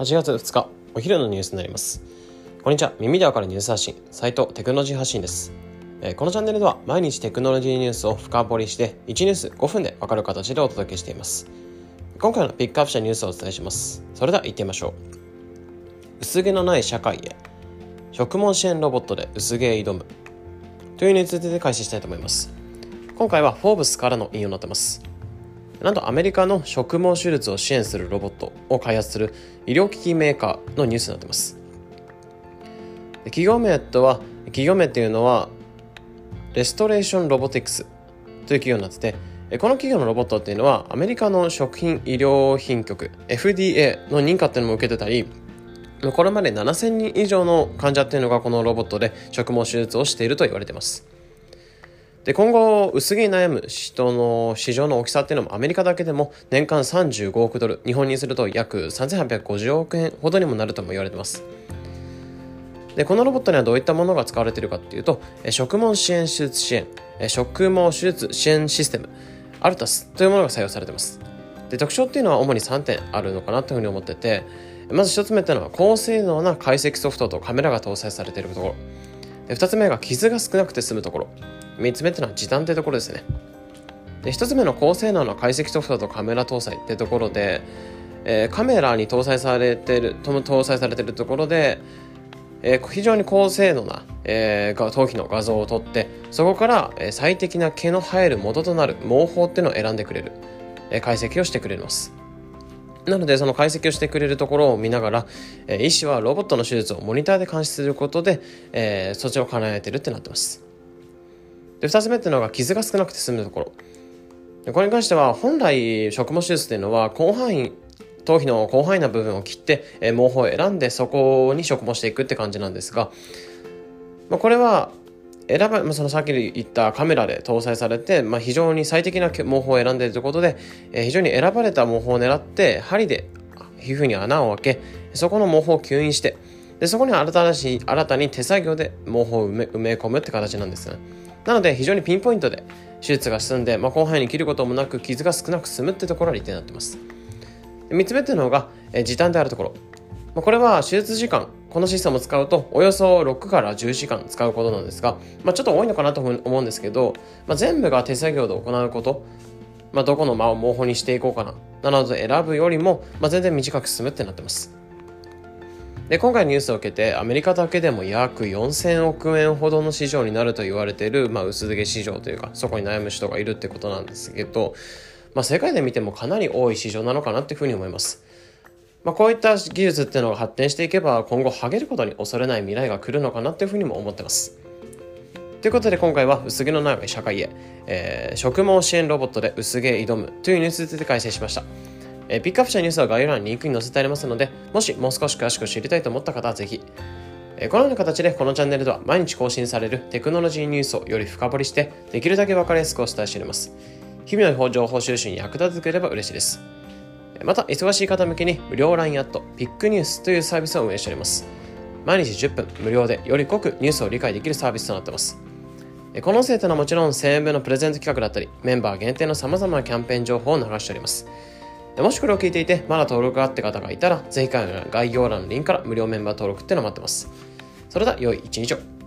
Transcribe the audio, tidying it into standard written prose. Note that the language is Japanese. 8月2日お昼のニュースになります。こんにちは。耳でわかるニュース発信サイトテクノロジー発信です。このチャンネルでは毎日テクノロジーニュースを深掘りして1ニュース5分でわかる形でお届けしています。今回のピックアップしたニュースをお伝えします。それでは行ってみましょう。薄毛のない社会へ、植毛支援ロボットで薄毛へ挑むというニュースで開始したいと思います。今回はフォーブスからの引用になってます。なんとアメリカの植毛手術を支援するロボットを開発する医療機器メーカーのニュースになってます。企業名というのはレストレーションロボティクスという企業になってて、この企業のロボットっていうのはアメリカの食品医療品局 FDA の認可っていうのも受けてたり、これまで7000人以上の患者っていうのがこのロボットで植毛手術をしていると言われています。で、今後薄毛に悩む人の市場の大きさっていうのもアメリカだけでも年間35億ドル、日本にすると約3850億円ほどにもなるとも言われています。で、このロボットにはどういったものが使われているかっていうと、植毛支援手術支援、植毛手術支援システムアルタスというものが採用されています。で、特徴っていうのは主に3点あるのかなというふうに思ってて、まず1つ目というのは高性能な解析ソフトとカメラが搭載されているところで、2つ目が傷が少なくて済むところ、3つ目というのは時短というところですね。で、1つ目の高性能な解析ソフトとカメラ搭載というところで、カメラに搭載されているところで、非常に高性能な、頭皮の画像を撮って、そこから最適な毛の生える元となる毛包というのを選んでくれる、解析をしてくれます。なので、その解析をしてくれるところを見ながら、医師はロボットの手術をモニターで監視することで、措置を叶えているってなってます。で、2つ目っていうのが傷が少なくて済むところで、これに関しては本来植毛手術というのは頭皮の広範囲な部分を切って、毛包を選んでそこに植毛していくって感じなんですが、これはさっき言ったカメラで搭載されて、非常に最適な毛包を選んでいるということで、非常に選ばれた毛包を狙って針で皮膚に穴を開け、そこの毛包を吸引して、でそこに新たに手作業で毛包を埋め込むって形なんですね。なので非常にピンポイントで手術が進んで、広範囲に切ることもなく傷が少なく済むってところが利点になってます。3つ目っていうのが時短であるところ、これは手術時間、このシステムを使うとおよそ6から10時間使うことなんですが、ちょっと多いのかなと思うんですけど、全部が手作業で行うこと、どこの間を毛包にしていこうかななどで選ぶよりも、全然短く進むってなってます。で、今回ニュースを受けてアメリカだけでも約4000億円ほどの市場になると言われている、薄毛市場というか、そこに悩む人がいるってことなんですけど、世界で見てもかなり多い市場なのかなっていうふうに思います。こういった技術っていうのが発展していけば、今後ハゲることに恐れない未来が来るのかなっていうふうにも思ってます。ということで、今回は薄毛のない社会へ、植毛支援ロボットで薄毛へ挑むというニュースについて解説しました。ピックアップしたニュースは概要欄にリンクに載せてありますので、もしもう少し詳しく知りたいと思った方はぜひ、このような形でこのチャンネルでは毎日更新されるテクノロジーニュースをより深掘りして、できるだけ分かりやすくお伝えしております。日々の情報収集に役立ててくれば嬉しいです。また、忙しい方向けに無料 LINE アットピックニュースというサービスを運営しております。毎日10分無料でより濃くニュースを理解できるサービスとなっています。この音声というのはもちろん1000円分のプレゼント企画だったり、メンバー限定の様々なキャンペーン情報を流しております。もしこれを聞いていてまだ登録があって方がいたら、ぜひ概要欄のリンクから無料メンバー登録っていうのを待ってます。それでは良い一日を。